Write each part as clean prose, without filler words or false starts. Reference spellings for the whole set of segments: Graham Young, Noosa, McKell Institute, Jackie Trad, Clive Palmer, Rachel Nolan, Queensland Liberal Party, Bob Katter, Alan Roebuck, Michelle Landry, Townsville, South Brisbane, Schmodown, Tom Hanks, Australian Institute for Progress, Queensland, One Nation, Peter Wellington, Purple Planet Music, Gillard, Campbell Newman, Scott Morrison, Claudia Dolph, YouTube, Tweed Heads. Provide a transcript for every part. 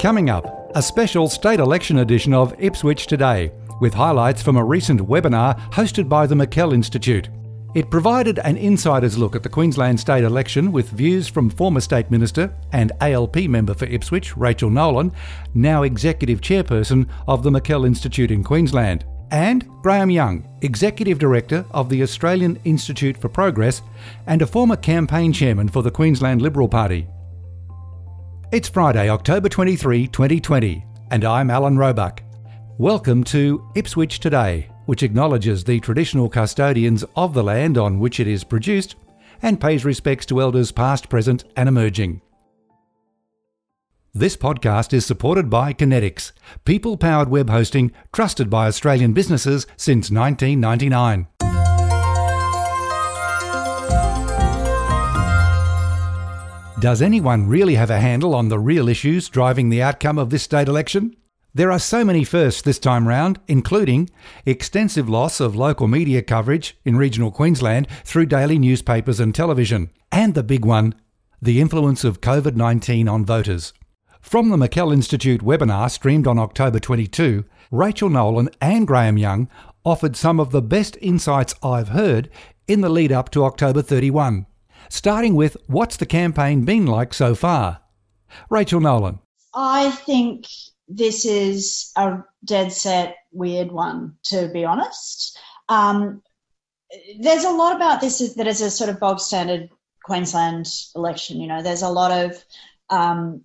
Coming up, a special state election edition of Ipswich Today, with highlights from a recent webinar hosted by the McKell Institute. It provided an insider's look at the Queensland state election with views from former State Minister and ALP member for Ipswich, Rachel Nolan, now Executive Chairperson of the McKell Institute in Queensland, and Graham Young, Executive Director of the Australian Institute for Progress and a former campaign chairman for the Queensland Liberal Party. It's Friday, October 23, 2020, and I'm Alan Roebuck. Welcome to Ipswich Today, which acknowledges the traditional custodians of the land on which it is produced and pays respects to elders past, present and emerging. This podcast is supported by Kinetics, people-powered web hosting trusted by Australian businesses since 1999. Does anyone really have a handle on the real issues driving the outcome of this state election? There are so many firsts this time round, including extensive loss of local media coverage in regional Queensland through daily newspapers and television, and the big one, the influence of COVID-19 on voters. From the McKell Institute webinar streamed on October 22, Rachel Nolan and Graham Young offered some of the best insights I've heard in the lead up to October 31, starting with what's the campaign been like so far? Rachel Nolan. I think this is a dead set weird one, to be honest. There's a lot about this that is a sort of bog standard Queensland election. You know, there's a lot of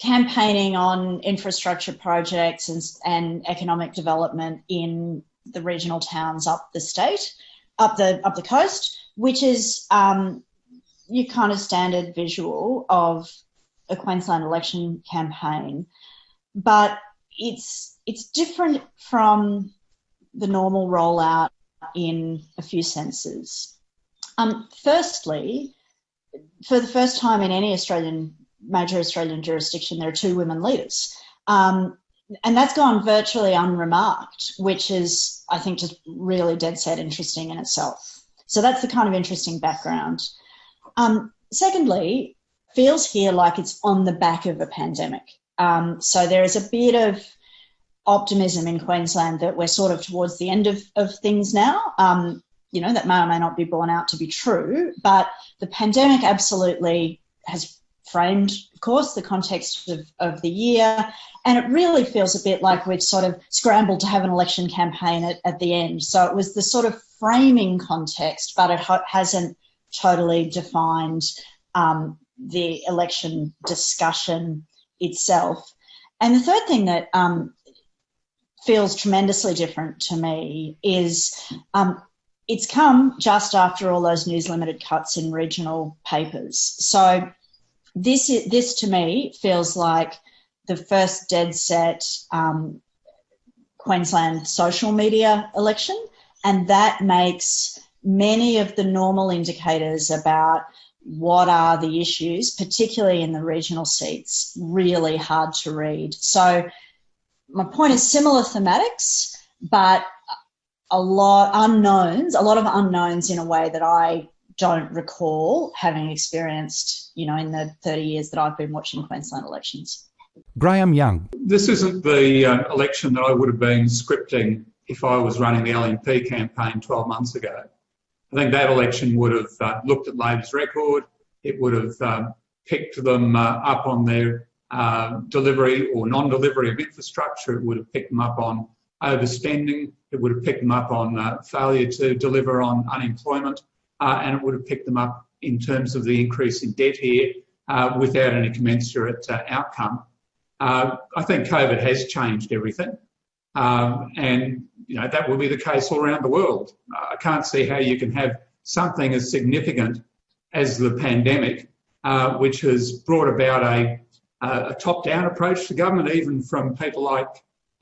campaigning on infrastructure projects and economic development in the regional towns up the state, up the coast, which is your kind of standard visual of a Queensland election campaign. But it's different from the normal rollout in a few senses. Firstly, for the first time in any major Australian jurisdiction, there are two women leaders. And that's gone virtually unremarked, which is, I think, just really dead set interesting in itself. So that's the kind of interesting background. Secondly, feels here like it's on the back of a pandemic. So there is a bit of optimism in Queensland that we're sort of towards the end of things now. That may or may not be borne out to be true, but the pandemic absolutely has framed, of course, the context of the year, and it really feels a bit like we've sort of scrambled to have an election campaign at the end. So it was the sort of framing context, but it hasn't totally defined the election discussion itself. And the third thing that feels tremendously different to me is it's come just after all those news limited cuts in regional papers. So this to me feels like the first dead set Queensland social media election, and that makes many of the normal indicators about what are the issues, particularly in the regional seats, really hard to read. So my point is similar thematics, but a lot of unknowns in a way that I don't recall having experienced, in the 30 years that I've been watching Queensland elections. Graham Young. This isn't the election that I would have been scripting if I was running the LNP campaign 12 months ago. I think that election would have looked at Labor's record. It would have picked them up on their delivery or non-delivery of infrastructure. It would have picked them up on overspending. It would have picked them up on failure to deliver on unemployment. And it would have picked them up in terms of the increase in debt here without any commensurate outcome. I think COVID has changed everything. And, you know, that will be the case all around the world. I can't see how you can have something as significant as the pandemic, which has brought about a top-down approach to government, even from people like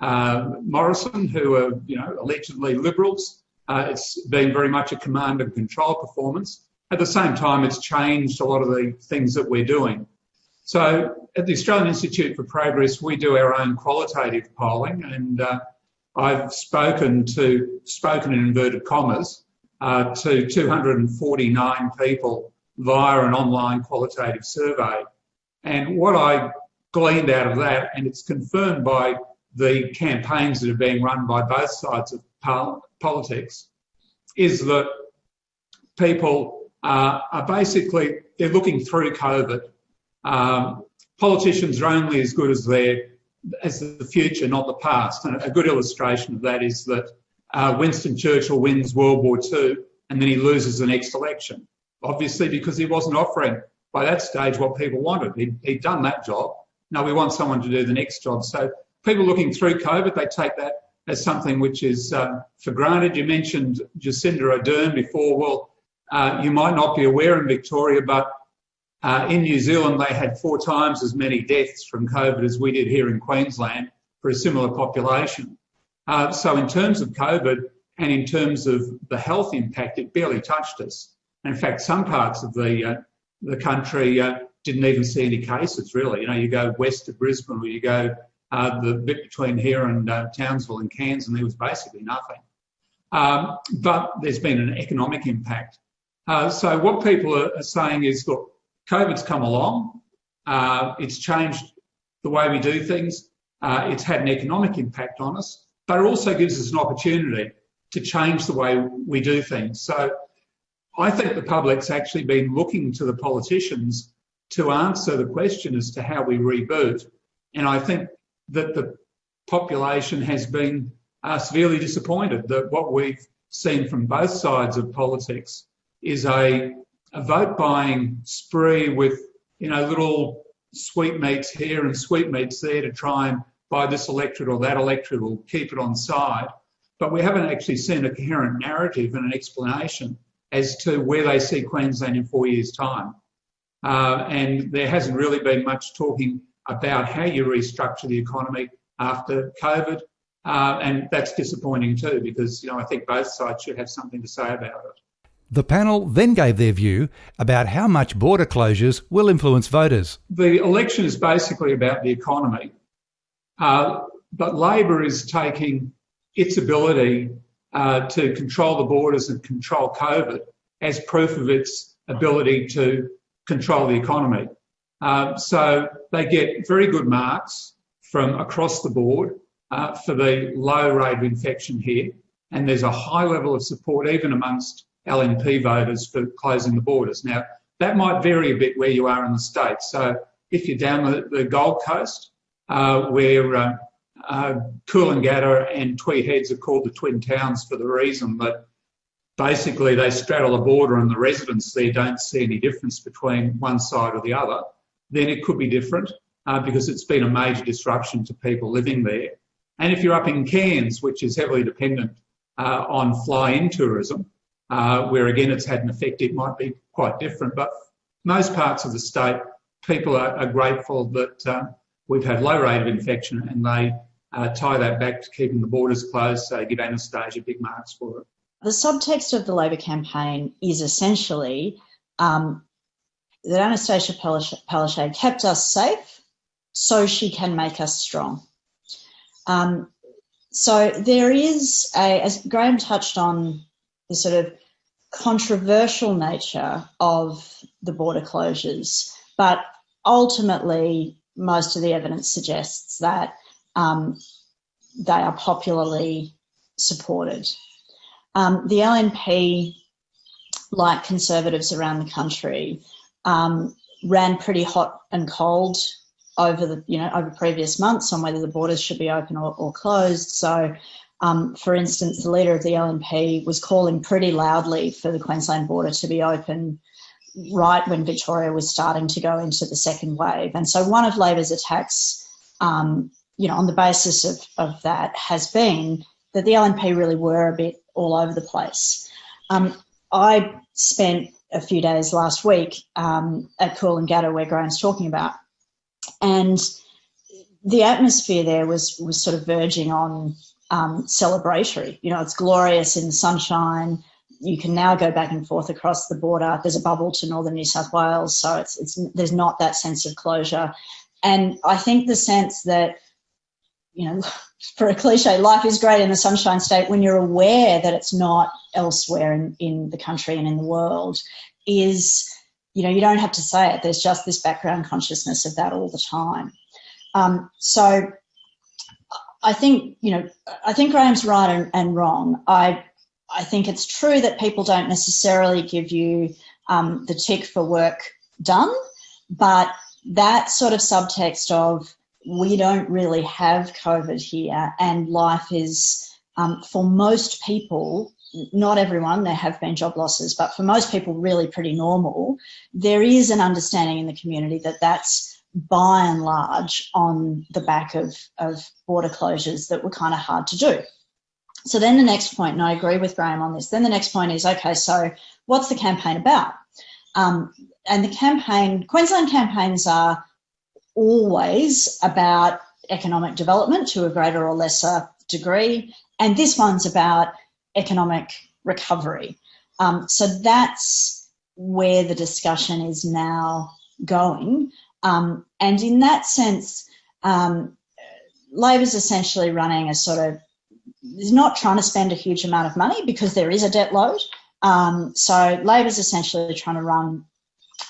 Morrison, who are, you know, allegedly liberals. It's been very much a command and control performance. At the same time, it's changed a lot of the things that we're doing. So at the Australian Institute for Progress, we do our own qualitative polling, and I've spoken in inverted commas, to 249 people via an online qualitative survey. And what I gleaned out of that, and it's confirmed by the campaigns that are being run by both sides of politics, is that people are basically, they're looking through COVID. Politicians are only as good as the future, not the past. And a good illustration of that is that Winston Churchill wins World War II and then he loses the next election, obviously because he wasn't offering by that stage what people wanted. He'd done that job. Now we want someone to do the next job. So people looking through COVID, they take that as something which is for granted. You mentioned Jacinda Ardern before. Well, you might not be aware in Victoria, but in New Zealand they had 4 times as many deaths from COVID as we did here in Queensland for a similar population. So in terms of COVID and in terms of the health impact, it barely touched us. And in fact, some parts of the country didn't even see any cases, really. You know, you go west of Brisbane or you go the bit between here and Townsville and Cairns, and there was basically nothing. But there's been an economic impact. So what people are saying is, look, COVID's come along, it's changed the way we do things, it's had an economic impact on us, but it also gives us an opportunity to change the way we do things. So I think the public's actually been looking to the politicians to answer the question as to how we reboot, and I think that the population has been severely disappointed that what we've seen from both sides of politics is a vote-buying spree with, you know, little sweetmeats here and sweetmeats there to try and buy this electorate or that electorate or keep it on side. But we haven't actually seen a coherent narrative and an explanation as to where they see Queensland in 4 years' time. And there hasn't really been much talking about how you restructure the economy after COVID. And that's disappointing too, because, you know, I think both sides should have something to say about it. The panel then gave their view about how much border closures will influence voters. The election is basically about the economy, but Labor is taking its ability to control the borders and control COVID as proof of its ability to control the economy. So they get very good marks from across the board for the low rate of infection here, and there's a high level of support even amongst LNP voters for closing the borders. Now, that might vary a bit where you are in the state. So if you're down the Gold Coast, where Coolangatta and Tweed Heads are called the Twin Towns for the reason that basically they straddle the border and the residents there don't see any difference between one side or the other, then it could be different because it's been a major disruption to people living there. And if you're up in Cairns, which is heavily dependent on fly-in tourism, where again it's had an effect, it might be quite different. But most parts of the state, people are grateful that we've had low rate of infection, and they tie that back to keeping the borders closed, so they give Anastasia big marks for it. The subtext of the Labor campaign is essentially that Anastasia Palaszczuk kept us safe so she can make us strong. So there is, as Graham touched on, the sort of controversial nature of the border closures. But ultimately, most of the evidence suggests that they are popularly supported. The LNP, like Conservatives around the country, ran pretty hot and cold over the, over previous months on whether the borders should be open or closed. So, for instance, the leader of the ALP was calling pretty loudly for the Queensland border to be open right when Victoria was starting to go into the second wave. And so one of Labor's attacks, on the basis of that has been that the ALP really were a bit all over the place. I spent a few days last week at Coolangatta, where Graham's talking about, and the atmosphere there was sort of verging on celebratory. It's glorious in the sunshine. You can now go back and forth across the border. There's a bubble to northern New South Wales, so there's not that sense of closure. And I think the sense that, for a cliche, life is great in the Sunshine State when you're aware that it's not elsewhere in the country and in the world is, you don't have to say it. There's just this background consciousness of that all the time. So I think, I think Graham's right and wrong. I think it's true that people don't necessarily give you the tick for work done, but that sort of subtext of we don't really have COVID here and life is, for most people, not everyone, there have been job losses, but for most people really pretty normal, there is an understanding in the community that that's by and large on the back of border closures that were kind of hard to do. So then the next point, and I agree with Graham on this, then the next point is, okay, so what's the campaign about? And the campaign, Queensland campaigns are always about economic development to a greater or lesser degree, and this one's about economic recovery. So that's where the discussion is now going. And in that sense, Labor's essentially running a sort of, is not trying to spend a huge amount of money because there is a debt load. So Labor's essentially trying to run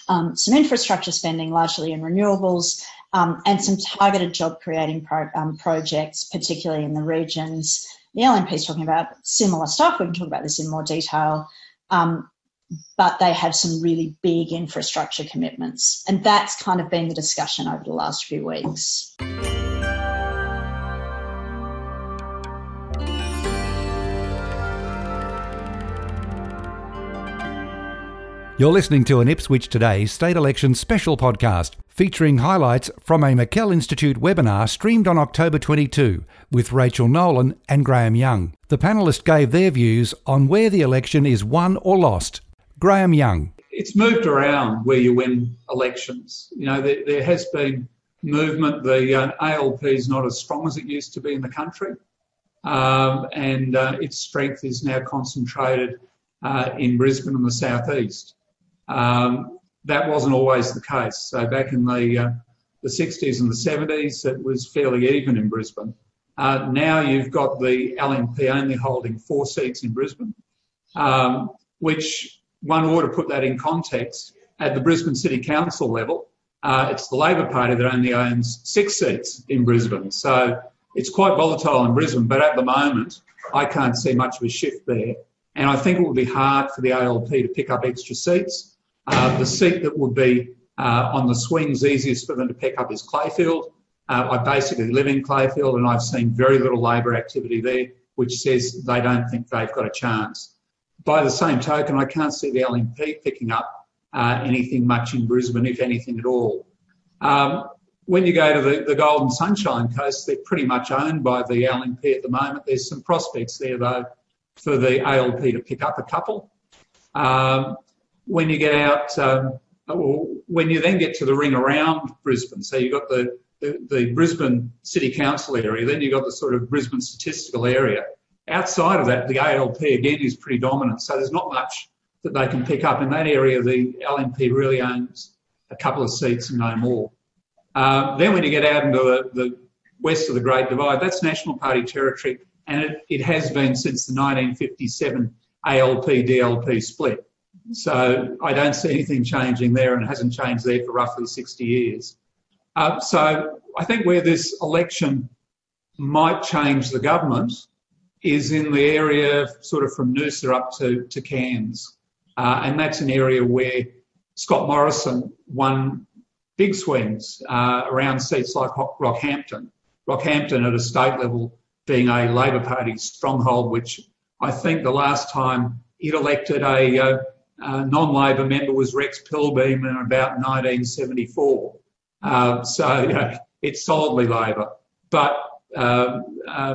some infrastructure spending, largely in renewables, and some targeted job-creating projects, particularly in the regions. The LNP is talking about similar stuff. We can talk about this in more detail. But they have some really big infrastructure commitments. And that's kind of been the discussion over the last few weeks. You're listening to an Ipswich Today State Election special podcast featuring highlights from a McKell Institute webinar streamed on October 22 with Rachel Nolan and Graham Young. The panellists gave their views on where the election is won or lost. Graham Young. It's moved around where you win elections. There has been movement. The ALP is not as strong as it used to be in the country, and its strength is now concentrated in Brisbane and the southeast. That wasn't always the case. So back in the 60s and the 70s, it was fairly even in Brisbane. Now you've got the LNP only holding 4 seats in Brisbane, which one ought to put that in context. At the Brisbane City Council level, it's the Labor Party that only owns 6 seats in Brisbane. So it's quite volatile in Brisbane, but at the moment, I can't see much of a shift there. And I think it would be hard for the ALP to pick up extra seats. The seat that would be on the swings easiest for them to pick up is Clayfield. I basically live in Clayfield and I've seen very little Labor activity there, which says they don't think they've got a chance. By the same token, I can't see the LNP picking up anything much in Brisbane, if anything at all. When you go to the Golden Sunshine Coast, they're pretty much owned by the LNP at the moment. There's some prospects there, though, for the ALP to pick up a couple. When you get out, when you then get to the ring around Brisbane, so you've got the Brisbane City Council area, then you've got the sort of Brisbane statistical area. Outside of that, the ALP again is pretty dominant, so there's not much that they can pick up. In that area, the LNP really owns a couple of seats and no more. Then when you get out into the west of the Great Divide, that's National Party territory. And it has been since the 1957 ALP-DLP split. So I don't see anything changing there, and it hasn't changed there for roughly 60 years. So I think where this election might change the government is in the area sort of from Noosa up to Cairns. And that's an area where Scott Morrison won big swings around seats like Rockhampton. Rockhampton at a state level being a Labor Party stronghold, which I think the last time it elected a non-Labor member was Rex Pilbeam in about 1974. It's solidly Labor. But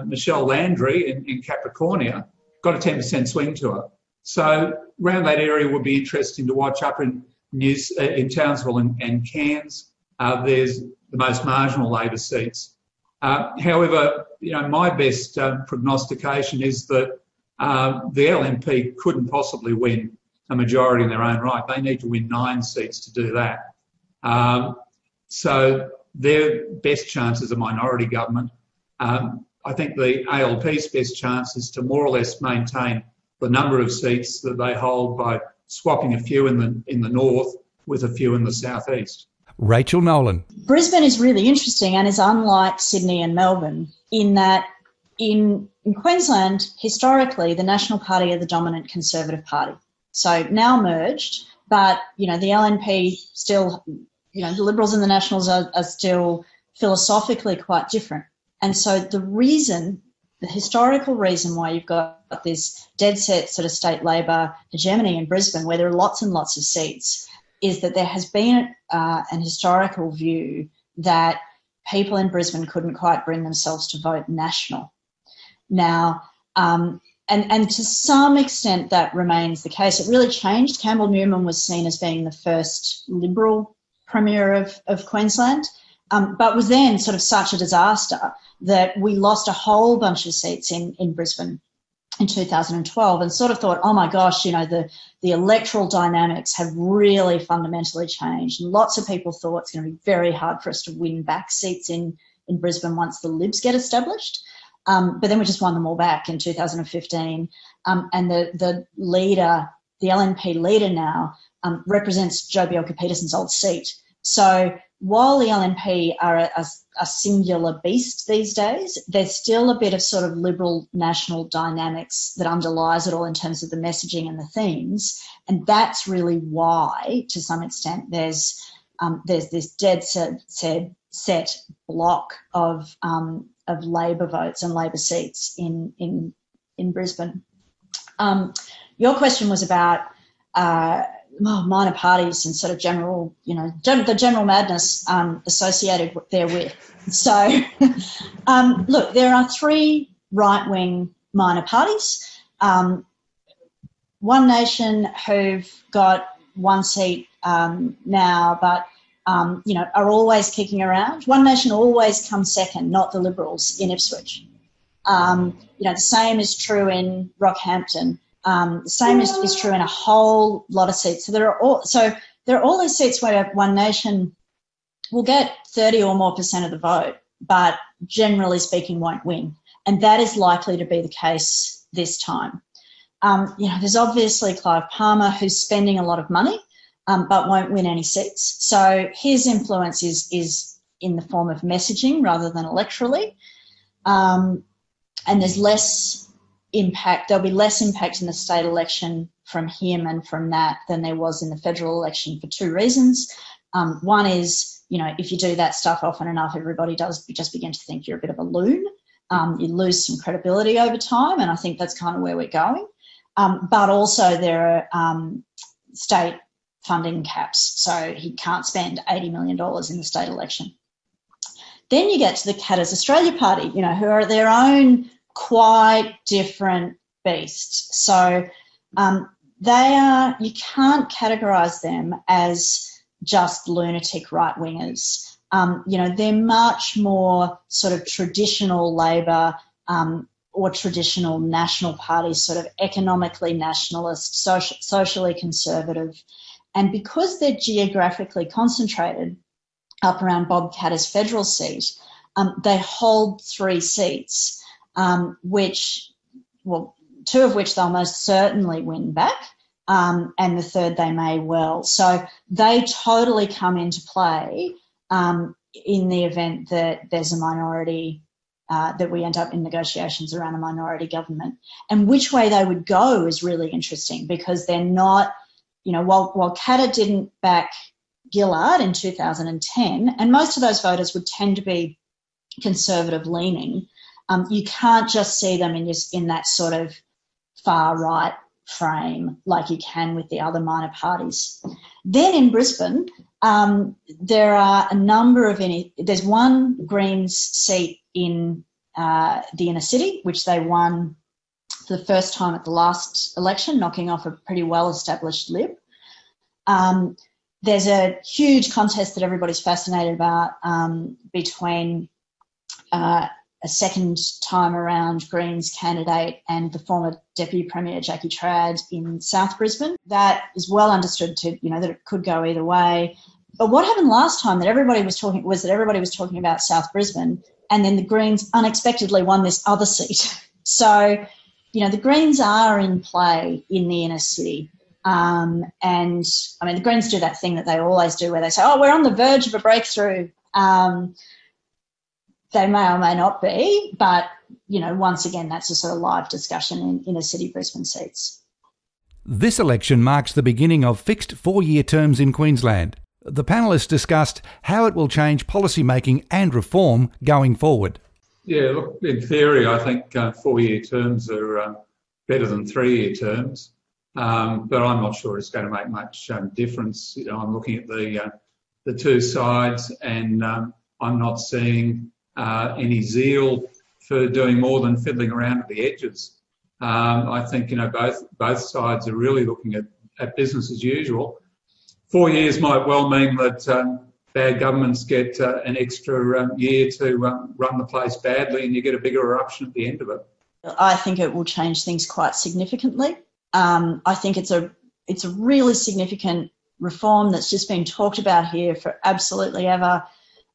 Michelle Landry in Capricornia got a 10% swing to her. So around that area would be interesting to watch. Up in Townsville and Cairns, there's the most marginal Labor seats. However, my best prognostication is that the LNP couldn't possibly win a majority in their own right. They need to win 9 seats to do that. So their best chance is a minority government. I think the ALP's best chance is to more or less maintain the number of seats that they hold by swapping a few in the north with a few in the southeast. Rachel Nolan. Brisbane is really interesting and is unlike Sydney and Melbourne in that in Queensland, historically, the National Party are the dominant Conservative Party. So now merged, but, the LNP still, the Liberals and the Nationals are still philosophically quite different. And so the historical reason why you've got this dead set sort of state Labor hegemony in Brisbane, where there are lots and lots of seats, is that there has been an historical view that people in Brisbane couldn't quite bring themselves to vote national. Now, and to some extent that remains the case. It really changed. Campbell Newman was seen as being the first Liberal Premier of Queensland, but was then sort of such a disaster that we lost a whole bunch of seats in Brisbane in 2012 and sort of thought, oh my gosh, the electoral dynamics have really fundamentally changed. And lots of people thought it's going to be very hard for us to win back seats in Brisbane once the Libs get established. But then we just won them all back in 2015. And the leader, the LNP leader now, represents Joe Bjelke-Petersen's old seat. So while the LNP are a singular beast these days, there's still a bit of sort of Liberal national dynamics that underlies it all in terms of the messaging and the themes. And that's really why, to some extent, there's this dead set block of Labor votes and Labor seats in Brisbane. Your question was about minor parties and sort of general, the general madness associated therewith. So, look, there are 3 right-wing minor parties. One Nation, who've got 1 seat now, but are always kicking around. One Nation always comes second, not the Liberals in Ipswich. The same is true in Rockhampton. The same is true in a whole lot of seats. So there are all these seats where One Nation will get 30 or more % of the vote, but generally speaking won't win. And that is likely to be the case this time. There's obviously Clive Palmer, who's spending a lot of money, but won't win any seats. So his influence is in the form of messaging rather than electorally. And there's less impact. There'll be less impact in the state election from him and from that than there was in the federal election for 2 reasons. One is, if you do that stuff often enough, everybody does just begin to think you're a bit of a loon. You lose some credibility over time, and I think that's kind of where we're going. But also there are state funding caps, so he can't spend $80 million in the state election. Then you get to the Katter's Australia Party, who are their own quite different beasts. So you can't categorise them as just lunatic right-wingers. They're much more sort of traditional Labor or traditional National Party, sort of economically nationalist, socially conservative. And because they're geographically concentrated up around Bob Katter's federal seat, they hold 3 seats. Which 2 of which they'll most certainly win back, and the third they may well. So they totally come into play in the event that there's a minority, that we end up in negotiations around a minority government. And which way they would go is really interesting because they're not you know, while Katter didn't back Gillard in 2010, and most of those voters would tend to be conservative leaning, you can't just see them in that sort of far right frame like you can with the other minor parties. Then in Brisbane, there are a number of there's one Greens seat in the inner city, which they won for the first time at the last election, knocking off a pretty well-established Lib. There's a huge contest that everybody's fascinated about between a second time around Greens candidate and the former Deputy Premier Jackie Trad in South Brisbane. That is well understood to, you know, that it could go either way. But what happened last time that everybody was talking was that everybody was talking about South Brisbane, and then the Greens unexpectedly won this other seat. So, you know, the Greens are in play in the inner city. And, I mean, the Greens do that thing that they always do where they say, oh, we're on the verge of a breakthrough. They may or may not be, but, you know, once again, that's a sort of live discussion in inner city Brisbane seats. This election marks the beginning of fixed four-year terms in Queensland. The panellists discussed how it will change policy making and reform going forward. Yeah, look, in theory, I think four-year terms are better than three-year terms. But I'm not sure it's going to make much difference. You know, I'm looking at the two sides, and I'm not seeing any zeal for doing more than fiddling around at the edges. I think, you know, both sides are really looking at business as usual. 4 years might well mean that bad governments get an extra year to run the place badly, and you get a bigger eruption at the end of it. I think it will change things quite significantly. I think it's a really significant reform that's just been talked about here for absolutely ever.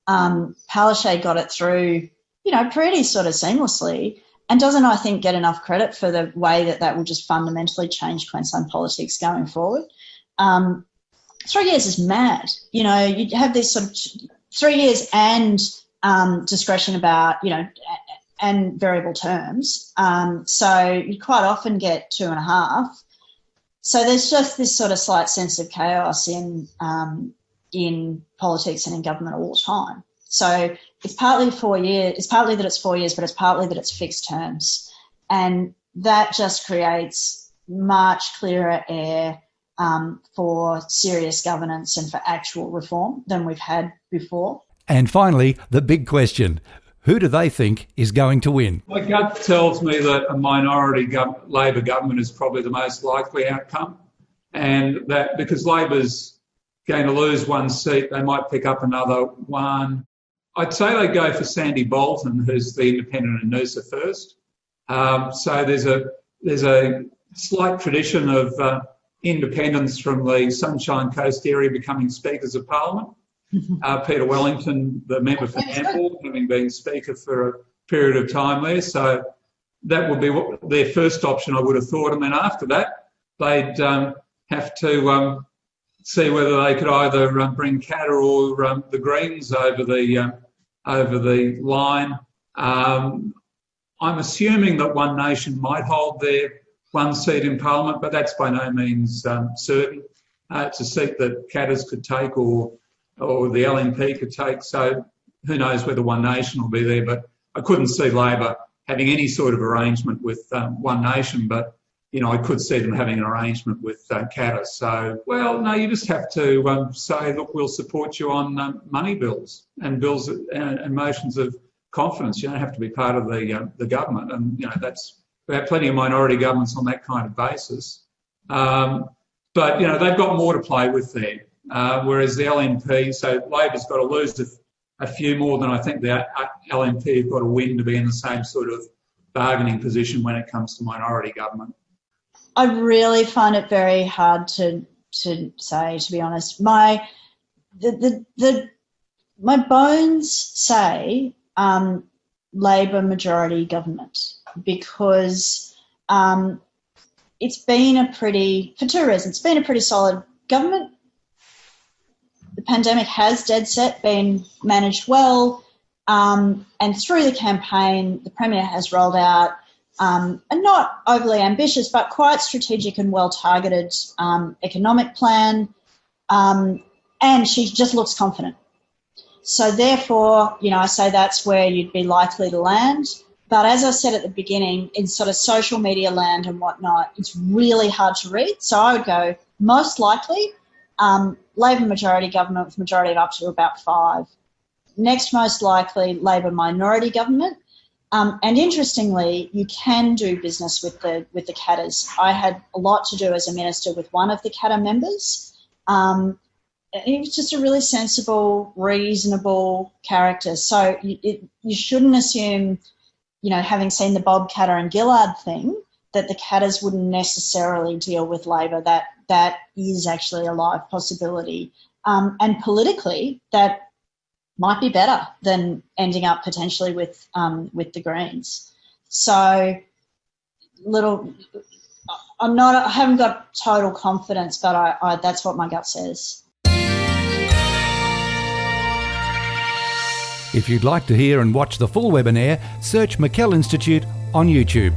Palaszczuk got it through, you know, pretty sort of seamlessly, and doesn't, I think, get enough credit for the way that will just fundamentally change Queensland politics going forward. 3 years is mad. You know, you have this sort of 3 years and discretion about, you know, and variable terms. So you quite often get 2.5. So there's just this sort of slight sense of chaos in politics and in government all the time. So it's partly 4 years, it's partly that it's 4 years, but it's partly that it's fixed terms. And that just creates much clearer air for serious governance and for actual reform than we've had before. And finally, the big question. Who do they think is going to win? My gut tells me that a minority Labor government is probably the most likely outcome, and that because Labor's going to lose one seat, they might pick up another one. I'd say they go for Sandy Bolton, who's the independent in Noosa first. So there's a slight tradition of independents from the Sunshine Coast area becoming Speakers of Parliament. Peter Wellington, the member for Campbell, having been Speaker for a period of time there. So that would be their first option, I would have thought. And then after that, they'd have to see whether they could either bring Katter or the Greens over the line. I'm assuming that One Nation might hold their one seat in Parliament, but that's by no means certain. It's a seat that Katter's could take or the LNP could take, so who knows whether One Nation will be there. But I couldn't see Labor having any sort of arrangement with One Nation, but, you know, I could see them having an arrangement with Katter. So, well, no, you just have to say, look, we'll support you on money bills and motions of confidence. You don't have to be part of the government. And, you know, we have plenty of minority governments on that kind of basis. But, you know, they've got more to play with there. Whereas the LNP, so Labor's got to lose a few more than I think the LNP have got to win to be in the same sort of bargaining position when it comes to minority government. I really find it very hard to say, to be honest. My bones say Labor majority government because for two reasons, it's been a pretty solid government. The pandemic has dead set been managed well, and through the campaign, the Premier has rolled out and not overly ambitious but quite strategic and well-targeted economic plan, and she just looks confident. So therefore, you know, I say that's where you'd be likely to land. But as I said at the beginning, in sort of social media land and whatnot, it's really hard to read. So I would go most likely Labor majority government with majority up to about 5. Next most likely Labor minority government. And interestingly, you can do business with the Katters. I had a lot to do as a minister with one of the Katter members. He was just a really sensible, reasonable character. So you shouldn't assume, you know, having seen the Bob Katter and Gillard thing, that the Katters wouldn't necessarily deal with Labor. That is actually a live possibility. And politically, that might be better than ending up potentially with the Greens. So I haven't got total confidence, but I that's what my gut says. If you'd like to hear and watch the full webinar, search McKell Institute on YouTube.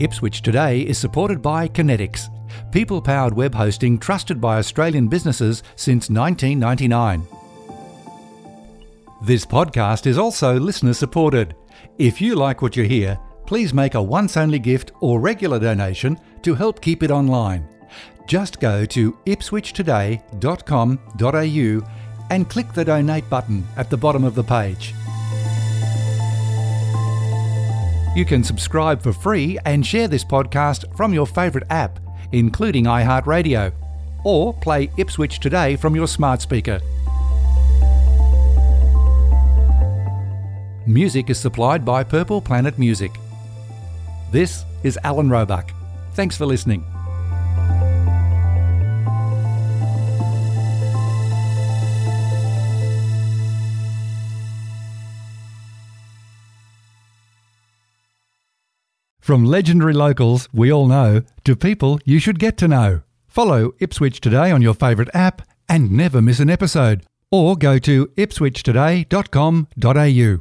Ipswich Today is supported by Kinetics, people-powered web hosting trusted by Australian businesses since 1999. This podcast is also listener-supported. If you like what you hear, please make a once-only gift or regular donation to help keep it online. Just go to ipswichtoday.com.au and click the Donate button at the bottom of the page. You can subscribe for free and share this podcast from your favourite app, including iHeartRadio, or play Ipswich Today from your smart speaker. Music is supplied by Purple Planet Music. This is Alan Roebuck. Thanks for listening. From legendary locals we all know to people you should get to know. Follow Ipswich Today on your favourite app and never miss an episode. Or go to ipswichtoday.com.au.